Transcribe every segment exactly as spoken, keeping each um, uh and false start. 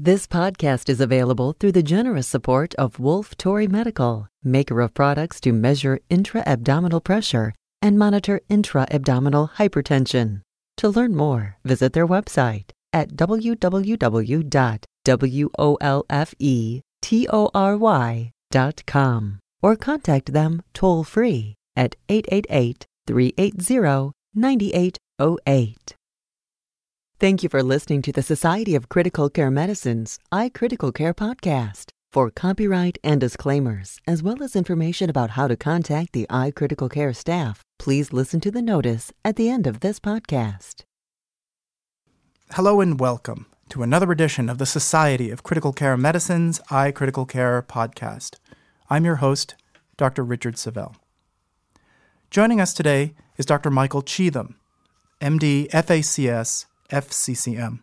This podcast is available through the generous support of Wolfe Tory Medical, maker of products to measure intra-abdominal pressure and monitor intra-abdominal hypertension. To learn more, visit their website at w w w dot wolfetory dot com or contact them toll-free at eight eight eight, three eight zero, nine eight zero eight. Thank you for listening to the Society of Critical Care Medicine's iCritical Care Podcast. For copyright and disclaimers, as well as information about how to contact the iCritical Care staff, please listen to the notice at the end of this podcast. Hello and welcome to another edition of the Society of Critical Care Medicine's iCritical Care Podcast. I'm your host, Doctor Richard Savel. Joining us today is Doctor Michael Cheatham, M D, F A C S, F C C M.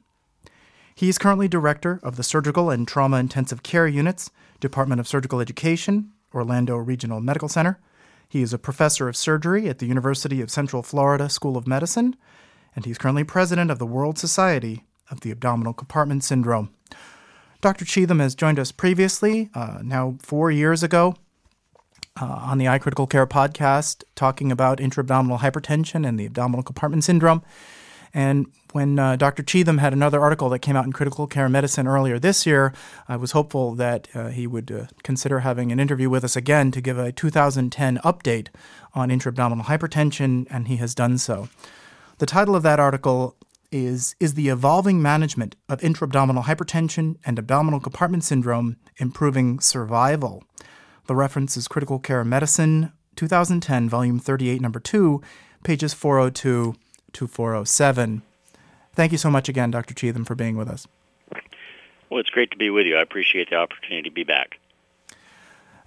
He is currently Director of the Surgical and Trauma Intensive Care Units, Department of Surgical Education, Orlando Regional Medical Center. He is a Professor of Surgery at the University of Central Florida School of Medicine, and he's currently President of the World Society of the Abdominal Compartment Syndrome. Doctor Cheatham has joined us previously, uh, now four years ago, uh, on the iCritical Care Podcast, talking about intra-abdominal hypertension and the abdominal compartment syndrome. And when uh, Doctor Cheatham had another article that came out in Critical Care Medicine earlier this year, I was hopeful that uh, he would uh, consider having an interview with us again to give a two thousand ten update on intra-abdominal hypertension, and he has done so. The title of that article is, Is the Evolving Management of Intra-Abdominal Hypertension and Abdominal Compartment Syndrome Improving Survival? The reference is Critical Care Medicine, twenty ten, Volume thirty-eight, Number two, pages four oh two to four oh seven. Thank you so much again, Doctor Cheatham, for being with us. Well, it's great to be with you. I appreciate the opportunity to be back.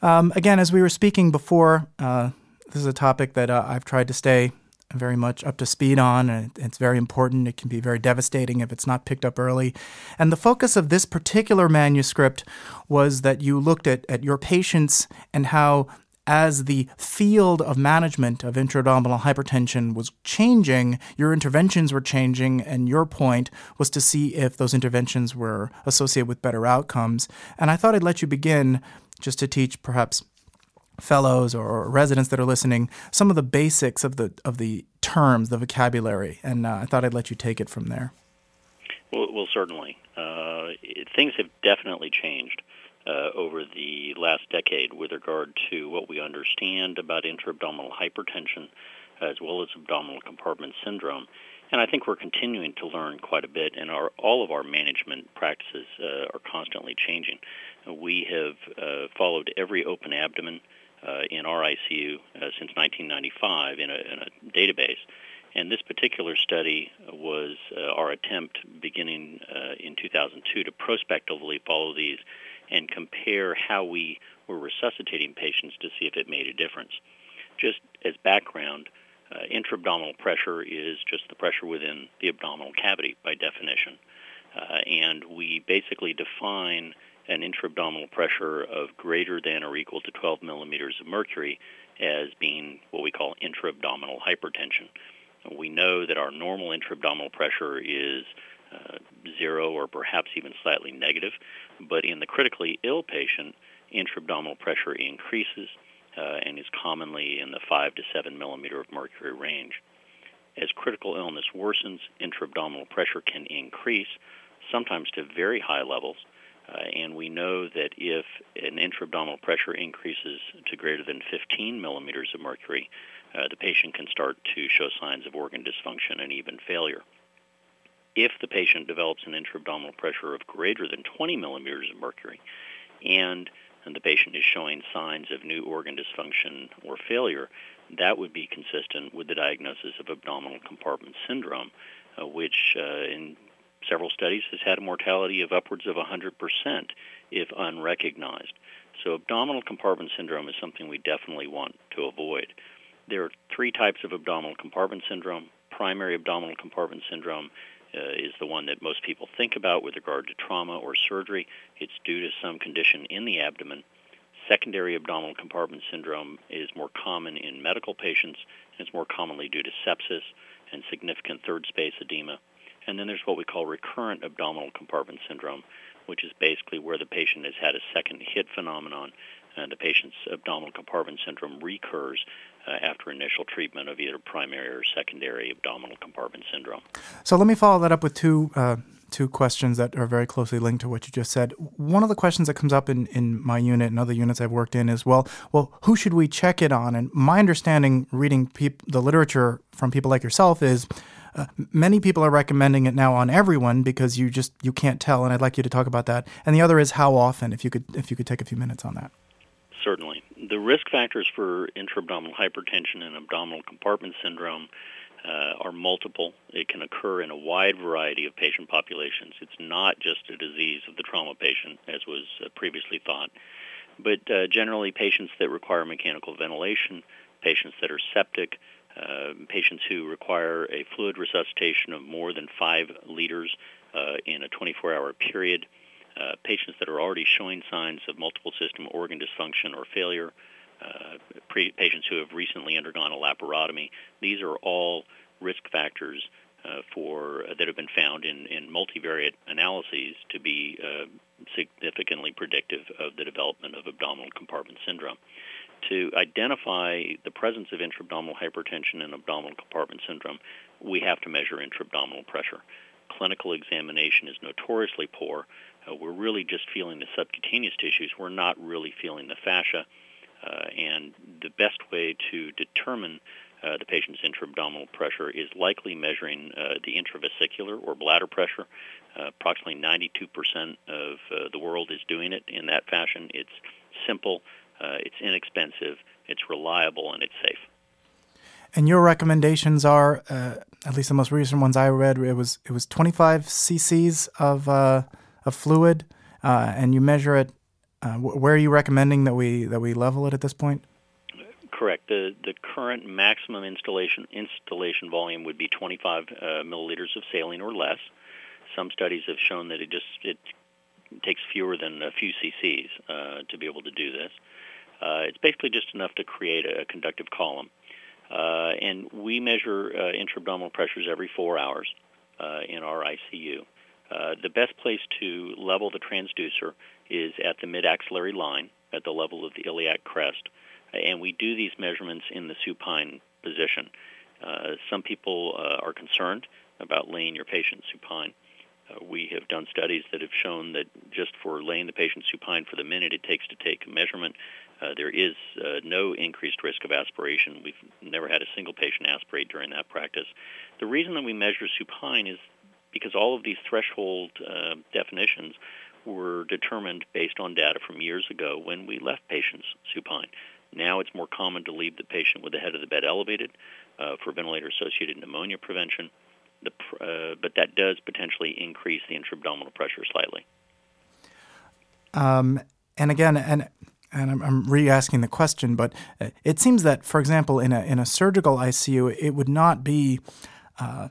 Um, again, as we were speaking before, uh, this is a topic that uh, I've tried to stay very much up to speed on, and it's very important. It can be very devastating if it's not picked up early. And the focus of this particular manuscript was that you looked at, at your patients and how, as the field of management of intra-abdominal hypertension was changing, your interventions were changing, and your point was to see if those interventions were associated with better outcomes. And I thought I'd let you begin just to teach perhaps fellows or residents that are listening some of the basics of the of the terms, the vocabulary, and uh, I thought I'd let you take it from there. Well, well certainly. Uh, it, things have definitely changed Uh, over the last decade with regard to what we understand about intra-abdominal hypertension as well as abdominal compartment syndrome. And I think we're continuing to learn quite a bit, and our, all of our management practices uh, are constantly changing. We have uh, followed every open abdomen uh, in our I C U uh, since nineteen ninety-five in a, in a database. And this particular study was uh, our attempt beginning uh, in two thousand two to prospectively follow these and compare how we were resuscitating patients to see if it made a difference. Just as background, uh, intra-abdominal pressure is just the pressure within the abdominal cavity by definition. Uh, and we basically define an intra-abdominal pressure of greater than or equal to twelve millimeters of mercury as being what we call intra-abdominal hypertension. We know that our normal intra-abdominal pressure is Uh, zero or perhaps even slightly negative, but in the critically ill patient, intra-abdominal pressure increases uh, and is commonly in the five to seven millimeter of mercury range. As critical illness worsens, intra-abdominal pressure can increase, sometimes to very high levels, uh, and we know that if an intra-abdominal pressure increases to greater than fifteen millimeters of mercury, uh, the patient can start to show signs of organ dysfunction and even failure. If the patient develops an intra-abdominal pressure of greater than twenty millimeters of mercury and, and the patient is showing signs of new organ dysfunction or failure, that would be consistent with the diagnosis of abdominal compartment syndrome, uh, which uh, in several studies has had a mortality of upwards of one hundred percent if unrecognized. So abdominal compartment syndrome is something we definitely want to avoid. There are three types of abdominal compartment syndrome. Primary abdominal compartment syndrome Uh, is the one that most people think about with regard to trauma or surgery. It's due to some condition in the abdomen. Secondary abdominal compartment syndrome is more common in medical patients, and it's more commonly due to sepsis and significant third space edema. And then there's what we call recurrent abdominal compartment syndrome, which is basically where the patient has had a second hit phenomenon and the patient's abdominal compartment syndrome recurs uh, after initial treatment of either primary or secondary abdominal compartment syndrome. So let me follow that up with two uh, two questions that are very closely linked to what you just said. One of the questions that comes up in, in my unit and other units I've worked in is, well, well, who should we check it on? And my understanding, reading peop- the literature from people like yourself, is Uh, many people are recommending it now on everyone because you just you can't tell, and I'd like you to talk about that. And the other is how often, if you could if you could take a few minutes on that. Certainly. The risk factors for intra-abdominal hypertension and abdominal compartment syndrome uh, are multiple. It can occur in a wide variety of patient populations. It's not just a disease of the trauma patient, as was uh, previously thought, but uh, generally patients that require mechanical ventilation, patients that are septic, Uh, patients who require a fluid resuscitation of more than five liters uh, in a twenty-four hour period, uh, patients that are already showing signs of multiple system organ dysfunction or failure, uh, pre- patients who have recently undergone a laparotomy. These are all risk factors uh, for uh, that have been found in, in multivariate analyses to be uh, significantly predictive of the development of abdominal compartment syndrome. To identify the presence of intra-abdominal hypertension and abdominal compartment syndrome, we have to measure intra-abdominal pressure. Clinical examination is notoriously poor. Uh, we're really just feeling the subcutaneous tissues. We're not really feeling the fascia. Uh, and the best way to determine uh, the patient's intra-abdominal pressure is likely measuring uh, the intravesicular or bladder pressure. Uh, approximately ninety-two percent of uh, the world is doing it in that fashion. It's simple. Uh, it's inexpensive, it's reliable, and it's safe. And your recommendations are, uh, at least the most recent ones I read, it was it was twenty-five cc's of uh, of fluid, uh, and you measure it. Uh, wh- where are you recommending that we that we level it at this point? Correct. The the current maximum installation installation volume would be twenty-five uh, milliliters of saline or less. Some studies have shown that it just it takes fewer than a few cc's uh, to be able to do this. Uh, it's basically just enough to create a conductive column. Uh, and we measure uh, intra-abdominal pressures every four hours uh, in our I C U. Uh, the best place to level the transducer is at the mid-axillary line, at the level of the iliac crest. And we do these measurements in the supine position. Uh, some people uh, are concerned about laying your patient supine. Uh, we have done studies that have shown that just for laying the patient supine for the minute it takes to take a measurement, uh, there is uh, no increased risk of aspiration. We've never had a single patient aspirate during that practice. The reason that we measure supine is because all of these threshold uh, definitions were determined based on data from years ago when we left patients supine. Now it's more common to leave the patient with the head of the bed elevated uh, for ventilator-associated pneumonia prevention. The, uh, but that does potentially increase the intra-abdominal pressure slightly. Um, and again, and and I'm, I'm re-asking the question, but it seems that, for example, in a in a surgical I C U, it would not be uh,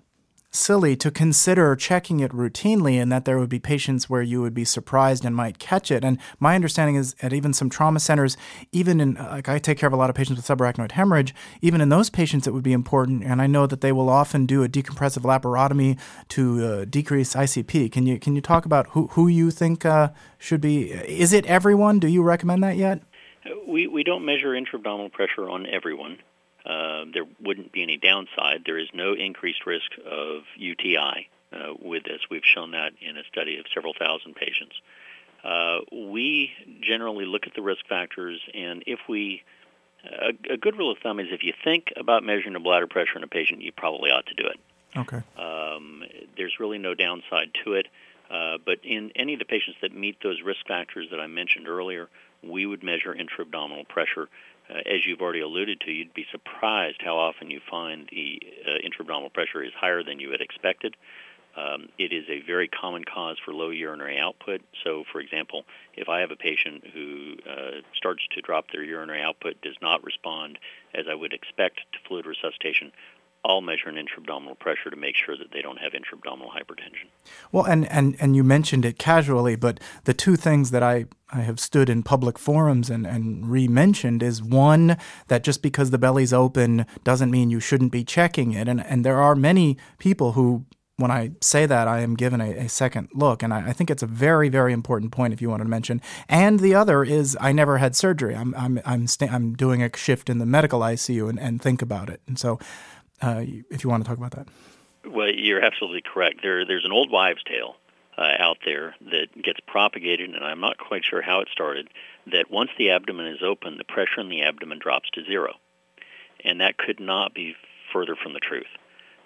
silly to consider checking it routinely, and that there would be patients where you would be surprised and might catch it. And my understanding is at even some trauma centers, even in, like I take care of a lot of patients with subarachnoid hemorrhage, even in those patients it would be important. And I know that they will often do a decompressive laparotomy to uh, decrease I C P. Can you can you talk about who, who you think uh, should be? Is it everyone? Do you recommend that yet? We, we don't measure intra-abdominal pressure on everyone. Uh, there wouldn't be any downside. There is no increased risk of U T I uh, with this. We've shown that in a study of several thousand patients. Uh, we generally look at the risk factors, and if we, a, a good rule of thumb is if you think about measuring the bladder pressure in a patient, you probably ought to do it. Okay. Um, there's really no downside to it, uh, but in any of the patients that meet those risk factors that I mentioned earlier, we would measure intra-abdominal pressure. Uh, as you've already alluded to, you'd be surprised how often you find the uh, intra-abdominal pressure is higher than you had expected. Um, it is a very common cause for low urinary output. So, for example, if I have a patient who uh, starts to drop their urinary output, does not respond as I would expect to fluid resuscitation, I'll measure an intra-abdominal pressure to make sure that they don't have intra-abdominal hypertension. Well, and, and, and you mentioned it casually, but the two things that I, I have stood in public forums and, and re-mentioned is, one, that just because the belly's open doesn't mean you shouldn't be checking it. And, and there are many people who when I say that, I am given a, a second look. And I, I think it's a very, very important point if you wanted to mention. And the other is I never had surgery. I'm I'm I'm, sta- I'm doing a shift in the medical I C U and, and think about it. And so uh, if you want to talk about that. Well, you're absolutely correct. There, There's an old wives' tale uh, out there that gets propagated, and I'm not quite sure how it started, that once the abdomen is open, the pressure in the abdomen drops to zero. And that could not be further from the truth.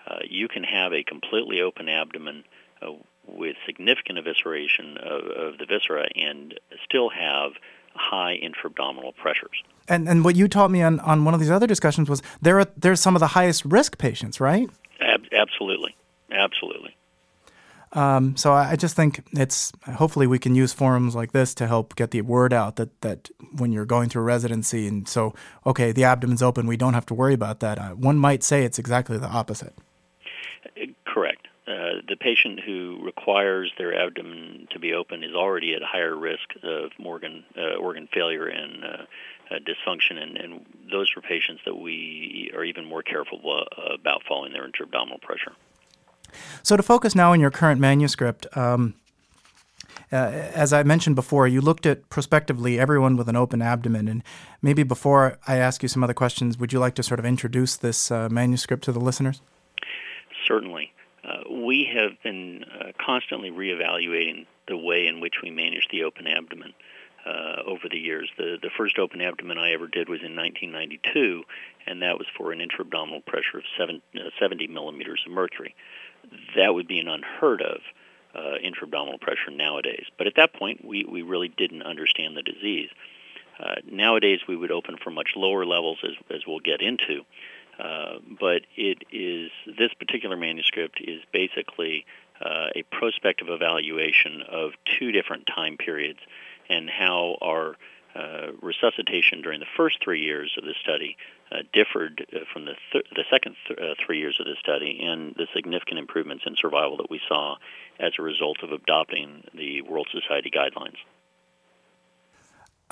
Uh, you can have a completely open abdomen uh, with significant evisceration of, of the viscera and still have high intra-abdominal pressures. And and what you taught me on, on one of these other discussions was there are there's some of the highest risk patients, right? Ab- absolutely, absolutely. Um, so I just think it's hopefully we can use forums like this to help get the word out that, that when you're going through residency and so, okay, the abdomen's open, we don't have to worry about that. Uh, one might say it's exactly the opposite. Correct. Uh, the patient who requires their abdomen to be open is already at higher risk of organ, uh, organ failure and uh, uh, dysfunction, and, and those are patients that we are even more careful about following their intra-abdominal pressure. So to focus now on your current manuscript, um, uh, as I mentioned before, you looked at prospectively everyone with an open abdomen. And maybe before I ask you some other questions, would you like to sort of introduce this uh, manuscript to the listeners? Certainly. Uh, we have been uh, constantly reevaluating the way in which we manage the open abdomen uh, over the years. The, the first open abdomen I ever did was in nineteen ninety-two, and that was for an intra-abdominal pressure of seven, uh, seventy millimeters of mercury. That would be an unheard of uh, intra-abdominal pressure nowadays. But at that point, we, we really didn't understand the disease. Uh, nowadays, we would open for much lower levels, as, as we'll get into. Uh, but it is this particular manuscript is basically uh, a prospective evaluation of two different time periods and how our uh, resuscitation during the first three years of the study uh, differed uh, from the th- the second th- uh, three years of the study and the significant improvements in survival that we saw as a result of adopting the World Society guidelines.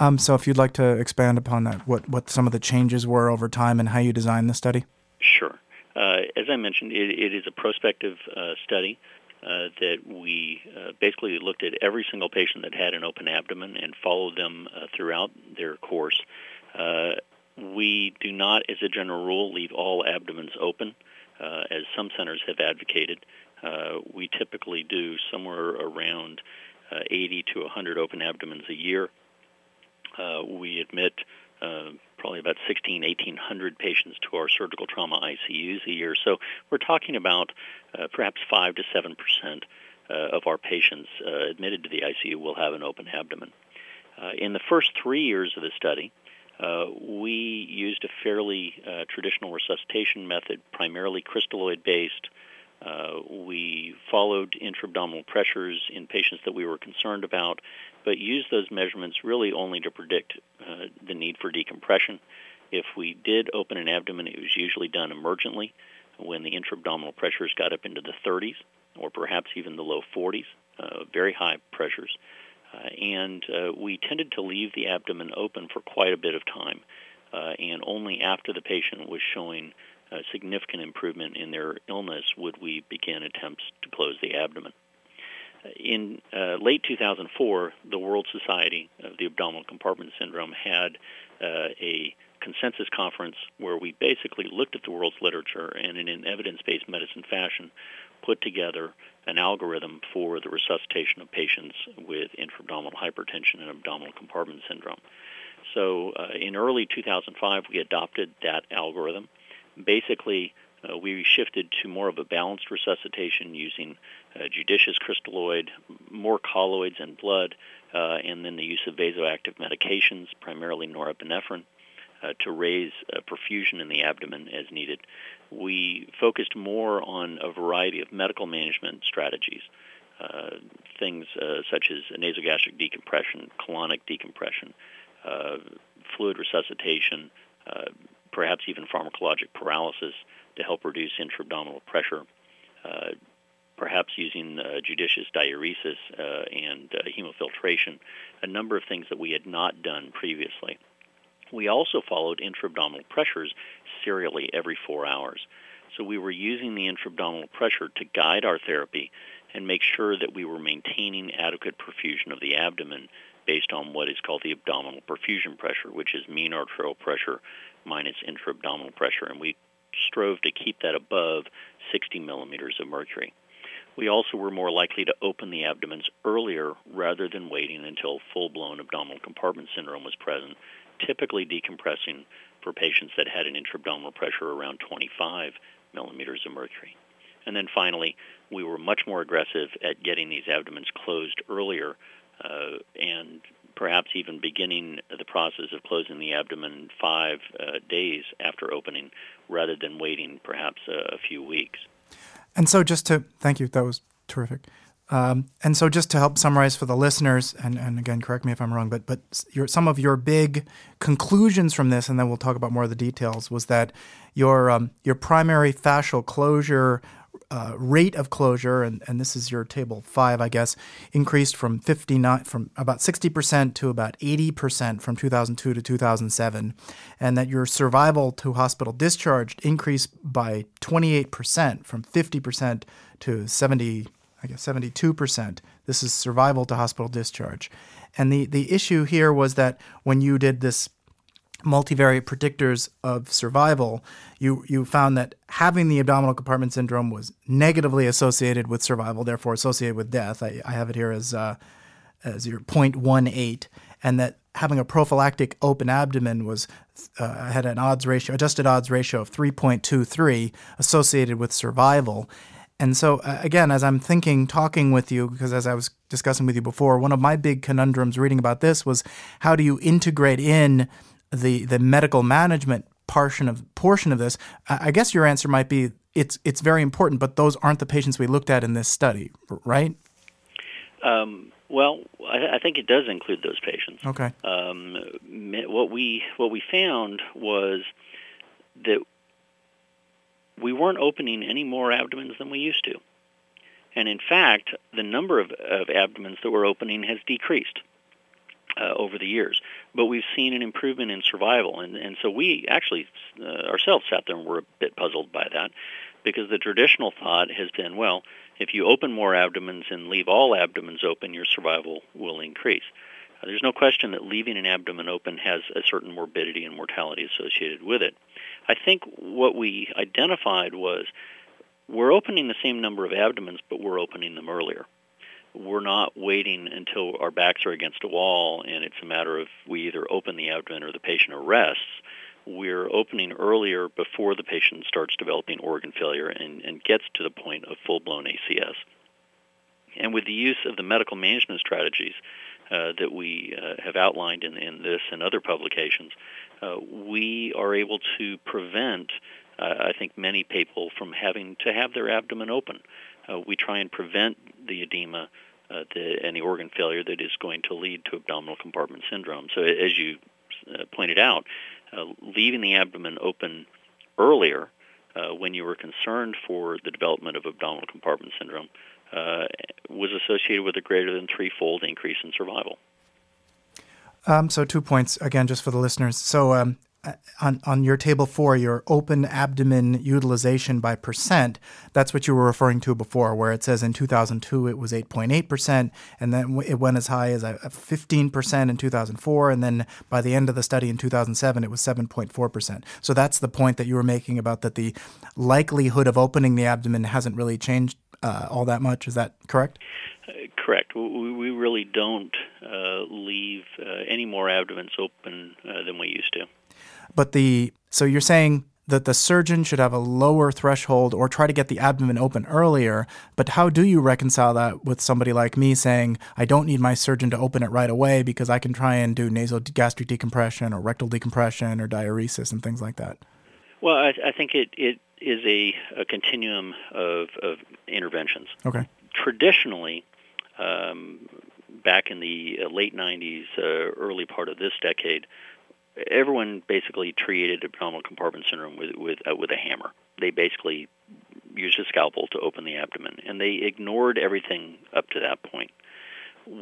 Um, so if you'd like to expand upon that, what, what some of the changes were over time and how you designed the study? Sure. Uh, as I mentioned, it, it is a prospective uh, study uh, that we uh, basically looked at every single patient that had an open abdomen and followed them uh, throughout their course. Uh, we do not, as a general rule, leave all abdomens open, uh, as some centers have advocated. Uh, we typically do somewhere around uh, eighty to one hundred open abdomens a year. Uh, we admit uh, probably about sixteen hundred, eighteen hundred patients to our surgical trauma I C Us a year. So we're talking about uh, perhaps five to seven percent uh, of our patients uh, admitted to the I C U will have an open abdomen. Uh, in the first three years of the study, uh, we used a fairly uh, traditional resuscitation method, primarily crystalloid-based. Uh, we followed intra-abdominal pressures in patients that we were concerned about, but used those measurements really only to predict uh, the need for decompression. If we did open an abdomen, it was usually done emergently when the intra-abdominal pressures got up into the thirties or perhaps even the low forties, uh, very high pressures. Uh, and uh, we tended to leave the abdomen open for quite a bit of time, uh, and only after the patient was showing a significant improvement in their illness would we begin attempts to close the abdomen. In uh, late two thousand four, the World Society of the Abdominal Compartment Syndrome had uh, a consensus conference where we basically looked at the world's literature and in an evidence-based medicine fashion put together an algorithm for the resuscitation of patients with intra-abdominal hypertension and abdominal compartment syndrome. So uh, in early two thousand five, we adopted that algorithm. Basically, uh, we shifted to more of a balanced resuscitation using uh, judicious crystalloid, more colloids and blood, uh, and then the use of vasoactive medications, primarily norepinephrine, uh, to raise uh, perfusion in the abdomen as needed. We focused more on a variety of medical management strategies, uh, things uh, such as nasogastric decompression, colonic decompression, uh, fluid resuscitation, uh, perhaps even pharmacologic paralysis to help reduce intra-abdominal pressure, uh, perhaps using uh, judicious diuresis uh, and uh, hemofiltration, a number of things that we had not done previously. We also followed intra-abdominal pressures serially every four hours. So we were using the intra-abdominal pressure to guide our therapy and make sure that we were maintaining adequate perfusion of the abdomen based on what is called the abdominal perfusion pressure, which is mean arterial pressure minus intra-abdominal pressure. And we strove to keep that above sixty millimeters of mercury. We also were more likely to open the abdomens earlier rather than waiting until full-blown abdominal compartment syndrome was present, typically decompressing for patients that had an intra-abdominal pressure around twenty-five millimeters of mercury. And then finally, we were much more aggressive at getting these abdomens closed earlier uh, and perhaps even beginning the process of closing the abdomen five uh, days after opening rather than waiting perhaps a, a few weeks. And so just to, thank you, that was terrific. Um, and so just to help summarize for the listeners, and, and again, correct me if I'm wrong, but but your, some of your big conclusions from this, and then we'll talk about more of the details, was that your um, your primary fascial closure, uh, rate of closure, and, and this is your table five, I guess, increased from fifty-nine from about sixty percent to about eighty percent from two thousand two to two thousand seven, and that your survival to hospital discharge increased by twenty-eight percent from fifty percent to seventy I guess seventy-two percent. This is survival to hospital discharge. And the, the issue here was that when you did this multivariate predictors of survival, you, you found that having the abdominal compartment syndrome was negatively associated with survival, therefore associated with death. I, I have it here as, uh, as your zero point one eight, and that having a prophylactic open abdomen was uh, had an odds ratio, adjusted odds ratio of three point two three associated with survival. And so, uh, again, as I'm thinking, talking with you, because as I was discussing with you before, one of my big conundrums reading about this was how do you integrate in the the medical management portion of portion of this? I guess your answer might be it's it's very important, but those aren't the patients we looked at in this study, right? Um, well, I, I think it does include those patients. Okay. Um, what we what we found was that we weren't opening any more abdomens than we used to. And in fact, the number of, of abdomens that we're opening has decreased uh, over the years. But we've seen an improvement in survival. And, and so we actually uh, ourselves sat there and were a bit puzzled by that, because the traditional thought has been, well, if you open more abdomens and leave all abdomens open, your survival will increase. Uh, there's no question that leaving an abdomen open has a certain morbidity and mortality associated with it. I think what we identified was we're opening the same number of abdomens, but we're opening them earlier. We're not waiting until our backs are against a wall and it's a matter of we either open the abdomen or the patient arrests. We're opening earlier before the patient starts developing organ failure and, and gets to the point of full-blown A C S. And with the use of the medical management strategies uh, that we uh, have outlined in, in this and other publications, Uh, we are able to prevent, uh, I think, many people from having to have their abdomen open. Uh, we try and prevent the edema uh, the, and the organ failure that is going to lead to abdominal compartment syndrome. So as you uh, pointed out, uh, leaving the abdomen open earlier uh, when you were concerned for the development of abdominal compartment syndrome uh, was associated with a greater than threefold increase in survival. Um, so two points, again, just for the listeners. So um, on, on your table four, your open abdomen utilization by percent, that's what you were referring to before, where it says in two thousand two it was eight point eight percent, and then it went as high as fifteen percent in two thousand four, and then by the end of the study in two thousand seven it was seven point four percent. So that's the point that you were making about that the likelihood of opening the abdomen hasn't really changed uh, all that much. Is that correct? Correct. We, we really don't uh, leave uh, any more abdomens open uh, than we used to. But the so you're saying that the surgeon should have a lower threshold or try to get the abdomen open earlier, but how do you reconcile that with somebody like me saying, I don't need my surgeon to open it right away because I can try and do nasogastric decompression or rectal decompression or diuresis and things like that? Well, I, I think it, it is a, a continuum of, of interventions. Okay. Traditionally, Um, back in the late nineties, uh, early part of this decade, everyone basically treated abdominal compartment syndrome with with, uh, with a hammer. They basically used a scalpel to open the abdomen, and they ignored everything up to that point.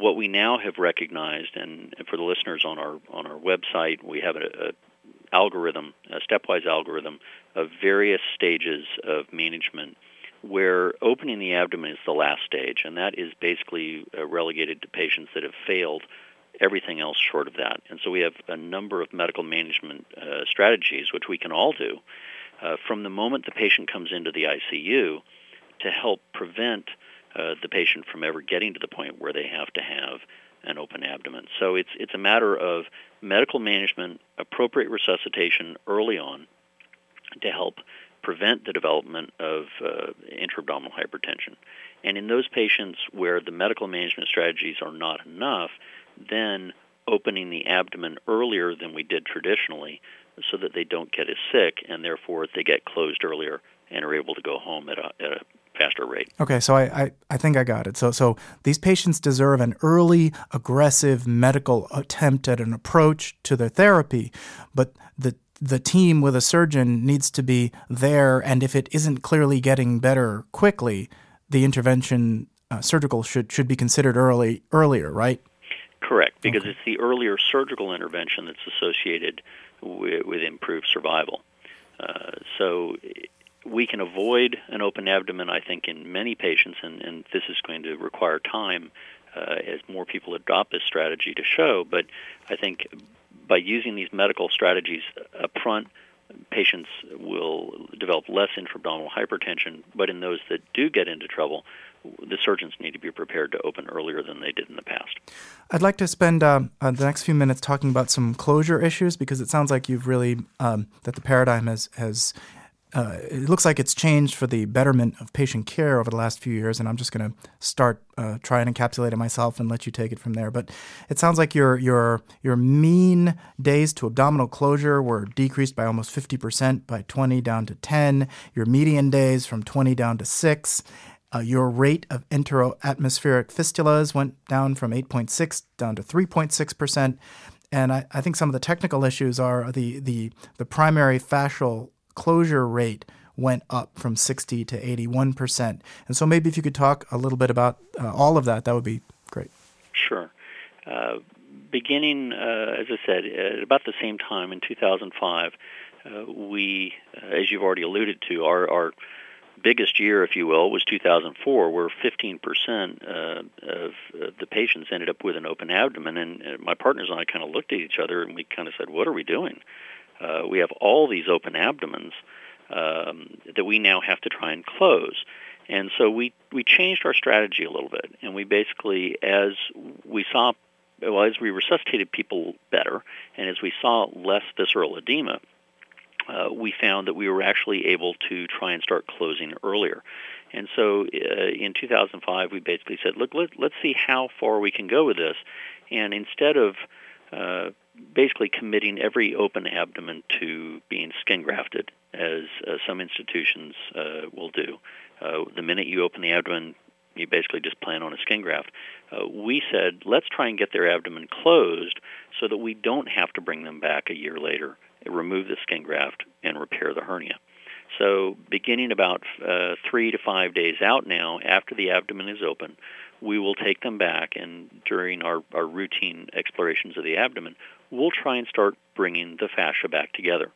What we now have recognized, and for the listeners on our on our website, we have a, a algorithm, a stepwise algorithm of various stages of management, where opening the abdomen is the last stage, and that is basically relegated to patients that have failed everything else short of that. And so we have a number of medical management uh, strategies, which we can all do, uh, from the moment the patient comes into the I C U to help prevent uh, the patient from ever getting to the point where they have to have an open abdomen. So it's it's a matter of medical management, appropriate resuscitation early on to help prevent the development of uh, intra-abdominal hypertension. And in those patients where the medical management strategies are not enough, then opening the abdomen earlier than we did traditionally so that they don't get as sick, and therefore they get closed earlier and are able to go home at a, at a faster rate. Okay, so I, I, I think I got it. So so these patients deserve an early, aggressive medical attempt at an approach to their therapy, but the the team with a surgeon needs to be there, and if it isn't clearly getting better quickly, the intervention uh, surgical should should be considered early earlier, right? Correct, because okay. It's the earlier surgical intervention that's associated with, with improved survival. Uh, so we can avoid an open abdomen, I think, in many patients, and, and this is going to require time uh, as more people adopt this strategy to show, but I think by using these medical strategies up front, patients will develop less intra-abdominal hypertension, but in those that do get into trouble, the surgeons need to be prepared to open earlier than they did in the past. I'd like to spend uh, uh, the next few minutes talking about some closure issues, because it sounds like you've really, um, that the paradigm has, has uh, it looks like it's changed for the betterment of patient care over the last few years, and I'm just going to start, uh, try and encapsulate it myself and let you take it from there. But it sounds like your your your mean days to abdominal closure were decreased by almost fifty percent, by twenty down to ten, your median days from twenty down to six. Uh, your rate of enteroatmospheric fistulas went down from eight point six down to three point six percent. And I, I think some of the technical issues are the, the the primary fascial closure rate went up from sixty to eighty-one percent. And so maybe if you could talk a little bit about uh, all of that, that would be great. Sure. Uh, beginning, uh, as I said, at about the same time in two thousand five, uh, we, uh, as you've already alluded to, our... our biggest year, if you will, was two thousand four, where fifteen percent uh, of the patients ended up with an open abdomen. And my partners and I kind of looked at each other and we kind of said, what are we doing? Uh, we have all these open abdomens um, that we now have to try and close. And so we, we changed our strategy a little bit. And we basically, as we saw, well, as we resuscitated people better and as we saw less visceral edema, Uh, we found that we were actually able to try and start closing earlier. And so uh, in two thousand five, we basically said, look, let, let's see how far we can go with this. And instead of uh, basically committing every open abdomen to being skin grafted, as uh, some institutions uh, will do, uh, the minute you open the abdomen, you basically just plan on a skin graft. Uh, we said, let's try and get their abdomen closed so that we don't have to bring them back a year later, remove the skin graft, and repair the hernia. So beginning about uh, three to five days out now, after the abdomen is open, we will take them back, and during our, our routine explorations of the abdomen, we'll try and start bringing the fascia back together.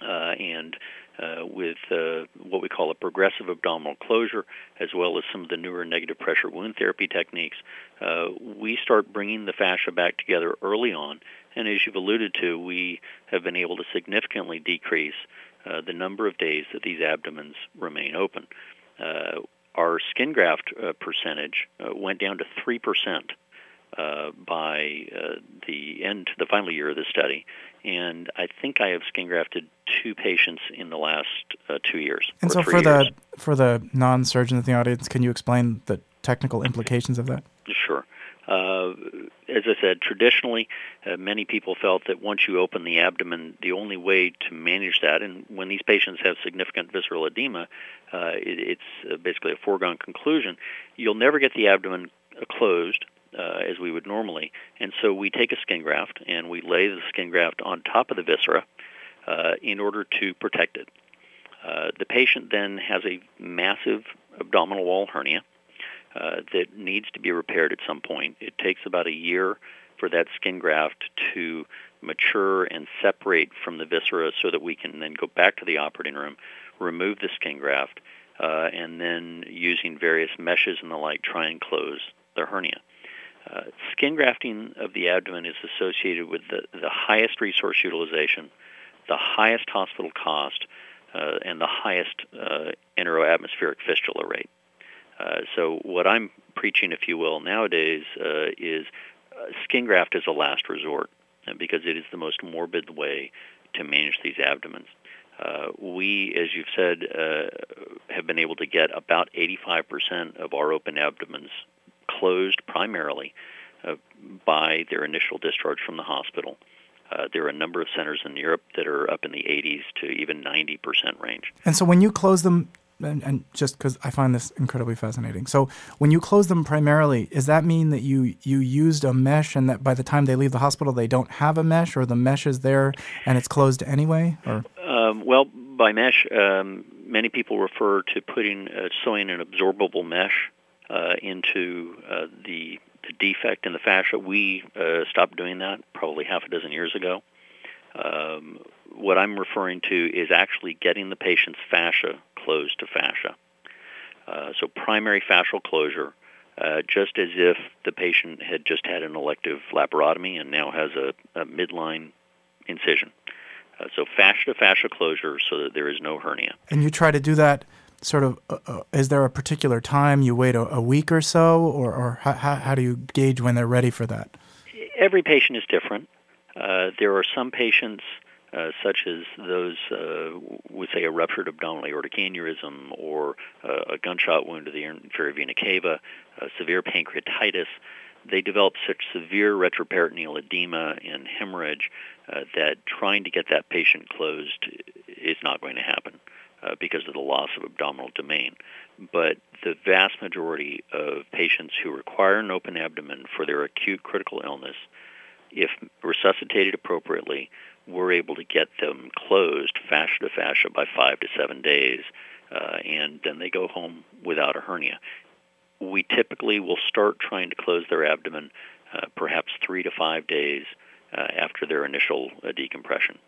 Uh, and uh, with uh, what we call a progressive abdominal closure, as well as some of the newer negative pressure wound therapy techniques, uh, we start bringing the fascia back together early on. And as you've alluded to, we have been able to significantly decrease uh, the number of days that these abdomens remain open. Uh, our skin graft uh, percentage uh, went down to three percent uh, by uh, the end, the final year of the study. And I think I have skin grafted two patients in the last uh, two years. And so for the, for the non-surgeon in the audience, can you explain the technical implications of that? Sure. Uh, as I said, traditionally, uh, many people felt that once you open the abdomen, the only way to manage that, and when these patients have significant visceral edema, uh, it, it's basically a foregone conclusion, you'll never get the abdomen closed uh, as we would normally. And so we take a skin graft and we lay the skin graft on top of the viscera uh, in order to protect it. Uh, the patient then has a massive abdominal wall hernia Uh, that needs to be repaired at some point. It takes about a year for that skin graft to mature and separate from the viscera so that we can then go back to the operating room, remove the skin graft, uh, and then using various meshes and the like, try and close the hernia. Uh, skin grafting of the abdomen is associated with the, the highest resource utilization, the highest hospital cost, uh, and the highest uh, enteroatmospheric fistula rate. Uh, so what I'm preaching, if you will, nowadays uh, is uh, skin graft is a last resort because it is the most morbid way to manage these abdomens. Uh, we, as you've said, uh, have been able to get about eighty-five percent of our open abdomens closed primarily uh, by their initial discharge from the hospital. Uh, there are a number of centers in Europe that are up in the eighties to even ninety percent range. And so when you close them, and, and just because I find this incredibly fascinating, so when you close them primarily, does that mean that you, you used a mesh and that by the time they leave the hospital they don't have a mesh, or the mesh is there and it's closed anyway? Or? Um, well, by mesh, um, many people refer to putting uh, sewing an absorbable mesh Uh, into uh, the, the defect in the fascia. We uh, stopped doing that probably half a dozen years ago. Um, what I'm referring to is actually getting the patient's fascia closed to fascia. Uh, so primary fascial closure, uh, just as if the patient had just had an elective laparotomy and now has a, a midline incision. Uh, so fascia to fascia closure so that there is no hernia. And you try to do that sort of, uh, uh, is there a particular time you wait a, a week or so, or, or how, how, how do you gauge when they're ready for that? Every patient is different. Uh, there are some patients, uh, such as those uh, with, say, a ruptured abdominal aortic aneurysm or uh, a gunshot wound to the inferior vena cava, uh, severe pancreatitis. They develop such severe retroperitoneal edema and hemorrhage uh, that trying to get that patient closed is not going to happen. Uh, because of the loss of abdominal domain. But the vast majority of patients who require an open abdomen for their acute critical illness, if resuscitated appropriately, we're able to get them closed fascia to fascia by five to seven days, uh, and then they go home without a hernia. We typically will start trying to close their abdomen uh, perhaps three to five days uh, after their initial uh, decompression.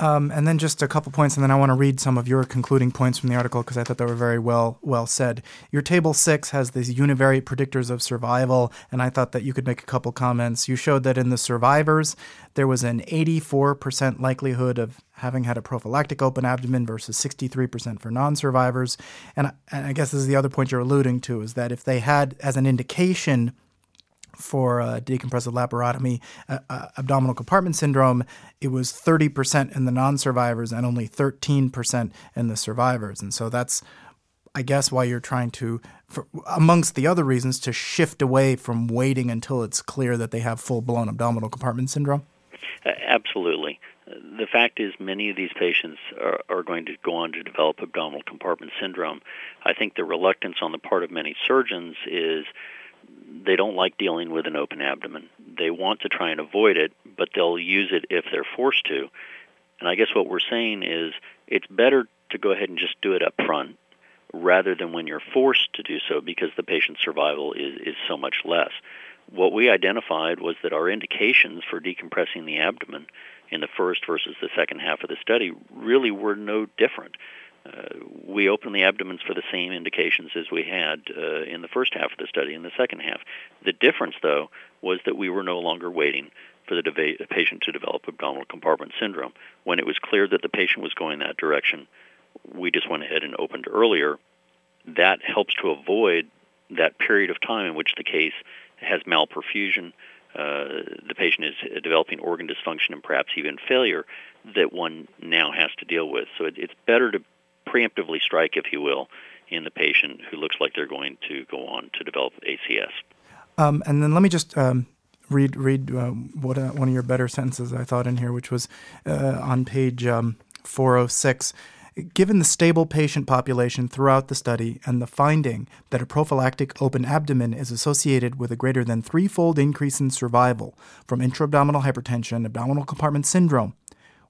Um, and then just a couple points, and then I want to read some of your concluding points from the article because I thought they were very well well said. Your table six has these univariate predictors of survival, and I thought that you could make a couple comments. You showed that in the survivors, there was an eighty-four percent likelihood of having had a prophylactic open abdomen versus sixty-three percent for non-survivors. And, and I guess this is the other point you're alluding to, is that if they had, as an indication for uh, decompressive laparotomy, uh, uh, abdominal compartment syndrome, it was thirty percent in the non-survivors and only thirteen percent in the survivors. And so that's, I guess, why you're trying to, for, amongst the other reasons, to shift away from waiting until it's clear that they have full-blown abdominal compartment syndrome? Uh, absolutely. The fact is many of these patients are, are going to go on to develop abdominal compartment syndrome. I think the reluctance on the part of many surgeons is they don't like dealing with an open abdomen. They want to try and avoid it, but they'll use it if they're forced to. And I guess what we're saying is it's better to go ahead and just do it up front rather than when you're forced to do so because the patient's survival is, is so much less. What we identified was that our indications for decompressing the abdomen in the first versus the second half of the study really were no different. Uh, we opened the abdomens for the same indications as we had uh, in the first half of the study and the second half. The difference, though, was that we were no longer waiting for the deva- patient to develop abdominal compartment syndrome. When it was clear that the patient was going that direction, we just went ahead and opened earlier. That helps to avoid that period of time in which the case has malperfusion, uh, the patient is developing organ dysfunction and perhaps even failure that one now has to deal with. So it, it's better to preemptively strike, if you will, in the patient who looks like they're going to go on to develop A C S. Um, and then let me just um, read read uh, what uh, one of your better sentences I thought in here, which was uh, on page um, four oh six. Given the stable patient population throughout the study and the finding that a prophylactic open abdomen is associated with a greater than threefold increase in survival from intra-abdominal hypertension, abdominal compartment syndrome,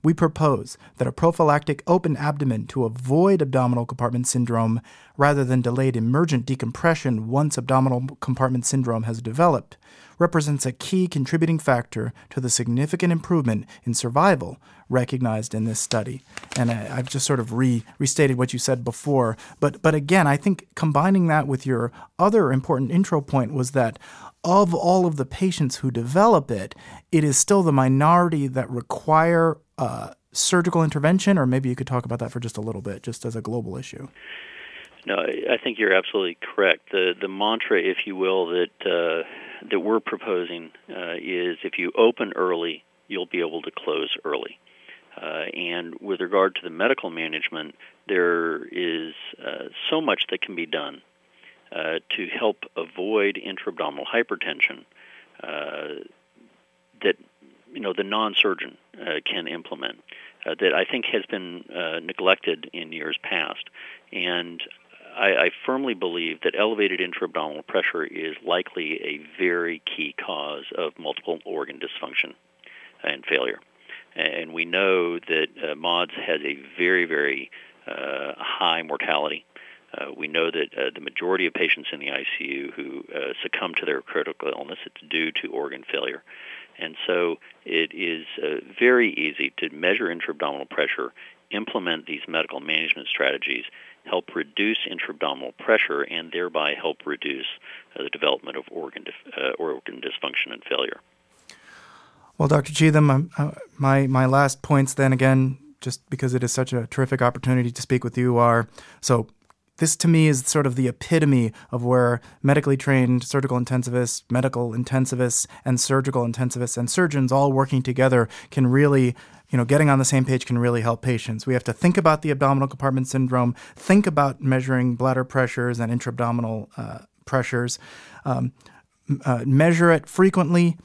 we propose that a prophylactic open abdomen to avoid abdominal compartment syndrome rather than delayed emergent decompression once abdominal compartment syndrome has developed represents a key contributing factor to the significant improvement in survival recognized in this study. And I, I've just sort of re, restated what you said before. But, but again, I think combining that with your other important intro point was that of all of the patients who develop it, it is still the minority that require uh, surgical intervention, or maybe you could talk about that for just a little bit, just as a global issue. No, I think you're absolutely correct. The the mantra, if you will, that uh, that we're proposing uh, is if you open early, you'll be able to close early. Uh, and with regard to the medical management, there is uh, so much that can be done uh, to help avoid intra-abdominal hypertension uh, that you know the non-surgeon uh, can implement uh, that I think has been uh, neglected in years past. And I, I firmly believe that elevated intra-abdominal pressure is likely a very key cause of multiple organ dysfunction and failure. And we know that uh, M O D S has a very, very uh, high mortality. Uh, we know that uh, the majority of patients in the I C U who uh, succumb to their critical illness, it's due to organ failure. And so it is uh, very easy to measure intra-abdominal pressure, implement these medical management strategies, help reduce intra-abdominal pressure, and thereby help reduce uh, the development of organ dif- uh, organ dysfunction and failure. Well, Doctor Cheatham, my, my my last points then again, just because it is such a terrific opportunity to speak with you, are so this to me is sort of the epitome of where medically trained surgical intensivists, medical intensivists, and surgical intensivists and surgeons all working together can really, you know, getting on the same page can really help patients. We have to think about the abdominal compartment syndrome, think about measuring bladder pressures and intra-abdominal uh, pressures, um, uh, measure it frequently,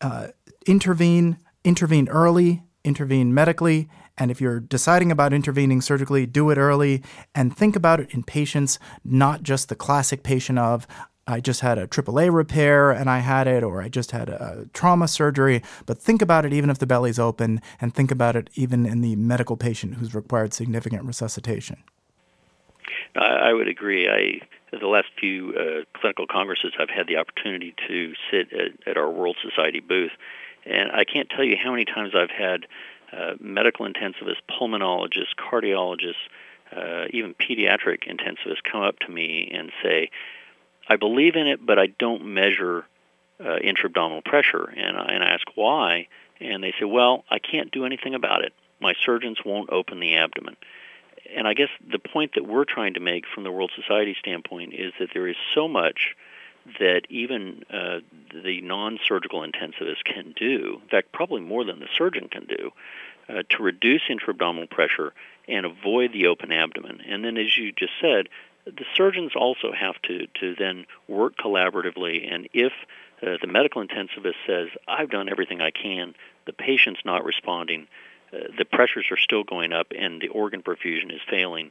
uh, intervene, intervene early, intervene medically, and if you're deciding about intervening surgically, do it early and think about it in patients, not just the classic patient of, I just had a triple A repair and I had it, or I just had a trauma surgery, but think about it even if the belly's open, and think about it even in the medical patient who's required significant resuscitation. I would agree. I the last few uh, clinical congresses, I've had the opportunity to sit at, at our World Society booth, and I can't tell you how many times I've had uh, medical intensivists, pulmonologists, cardiologists, uh, even pediatric intensivists come up to me and say, I believe in it, but I don't measure uh, intra-abdominal pressure. And I, and I ask why, and they say, well, I can't do anything about it. My surgeons won't open the abdomen. And I guess the point that we're trying to make from the World Society standpoint is that there is so much that even uh, the non-surgical intensivist can do, in fact, probably more than the surgeon can do, uh, to reduce intra-abdominal pressure and avoid the open abdomen. And then, as you just said, the surgeons also have to, to then work collaboratively, and if uh, the medical intensivist says, I've done everything I can, the patient's not responding, uh, the pressures are still going up, and the organ perfusion is failing,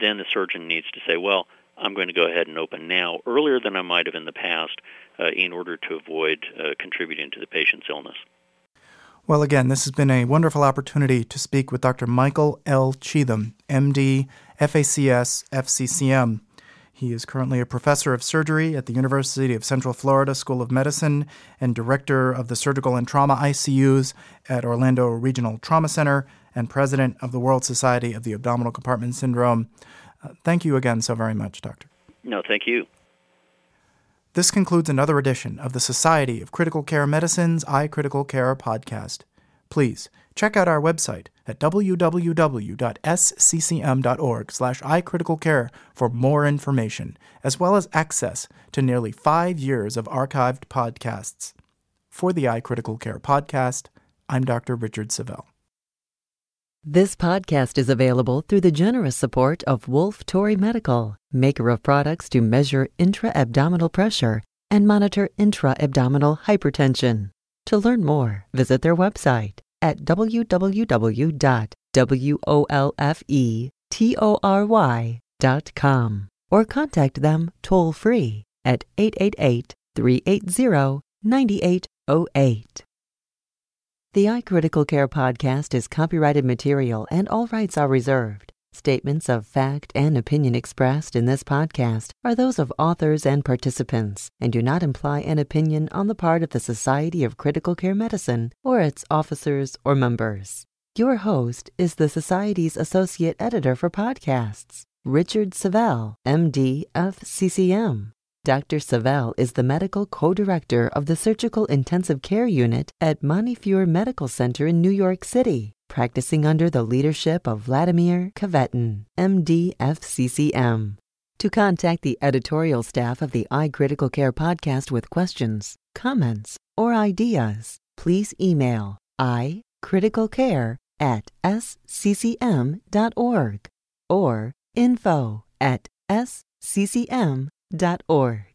then the surgeon needs to say, well, I'm going to go ahead and open now, earlier than I might have in the past, uh, in order to avoid uh, contributing to the patient's illness. Well, again, this has been a wonderful opportunity to speak with Doctor Michael L. Cheatham, M D, F A C S, F C C M. He is currently a professor of surgery at the University of Central Florida School of Medicine and director of the surgical and trauma I C Us at Orlando Regional Trauma Center and president of the World Society of the Abdominal Compartment Syndrome. Uh, thank you again so very much, Doctor. No, thank you. This concludes another edition of the Society of Critical Care Medicine's iCritical Care podcast. Please check out our website at w w w dot s c c m dot org slash i critical care for more information, as well as access to nearly five years of archived podcasts. For the iCritical Care podcast, I'm Doctor Richard Savel. This podcast is available through the generous support of Wolfe Tory Medical, maker of products to measure intra-abdominal pressure and monitor intra-abdominal hypertension. To learn more, visit their website at w w w dot wolfetory dot com or contact them toll-free at eight eight eight, three eight zero, nine eight zero eight. The iCritical Care Podcast is copyrighted material and all rights are reserved. Statements of fact and opinion expressed in this podcast are those of authors and participants and do not imply an opinion on the part of the Society of Critical Care Medicine or its officers or members. Your host is the Society's Associate Editor for Podcasts, Richard Savel, M D, F C C M. Doctor Savel is the Medical Co-Director of the Surgical Intensive Care Unit at Montefiore Medical Center in New York City, practicing under the leadership of Vladimir Kavetan, M D, F C C M. To contact the editorial staff of the iCritical Care Podcast with questions, comments, or ideas, please email iCriticalCare at S C C M dot org or info at S C C M dot org.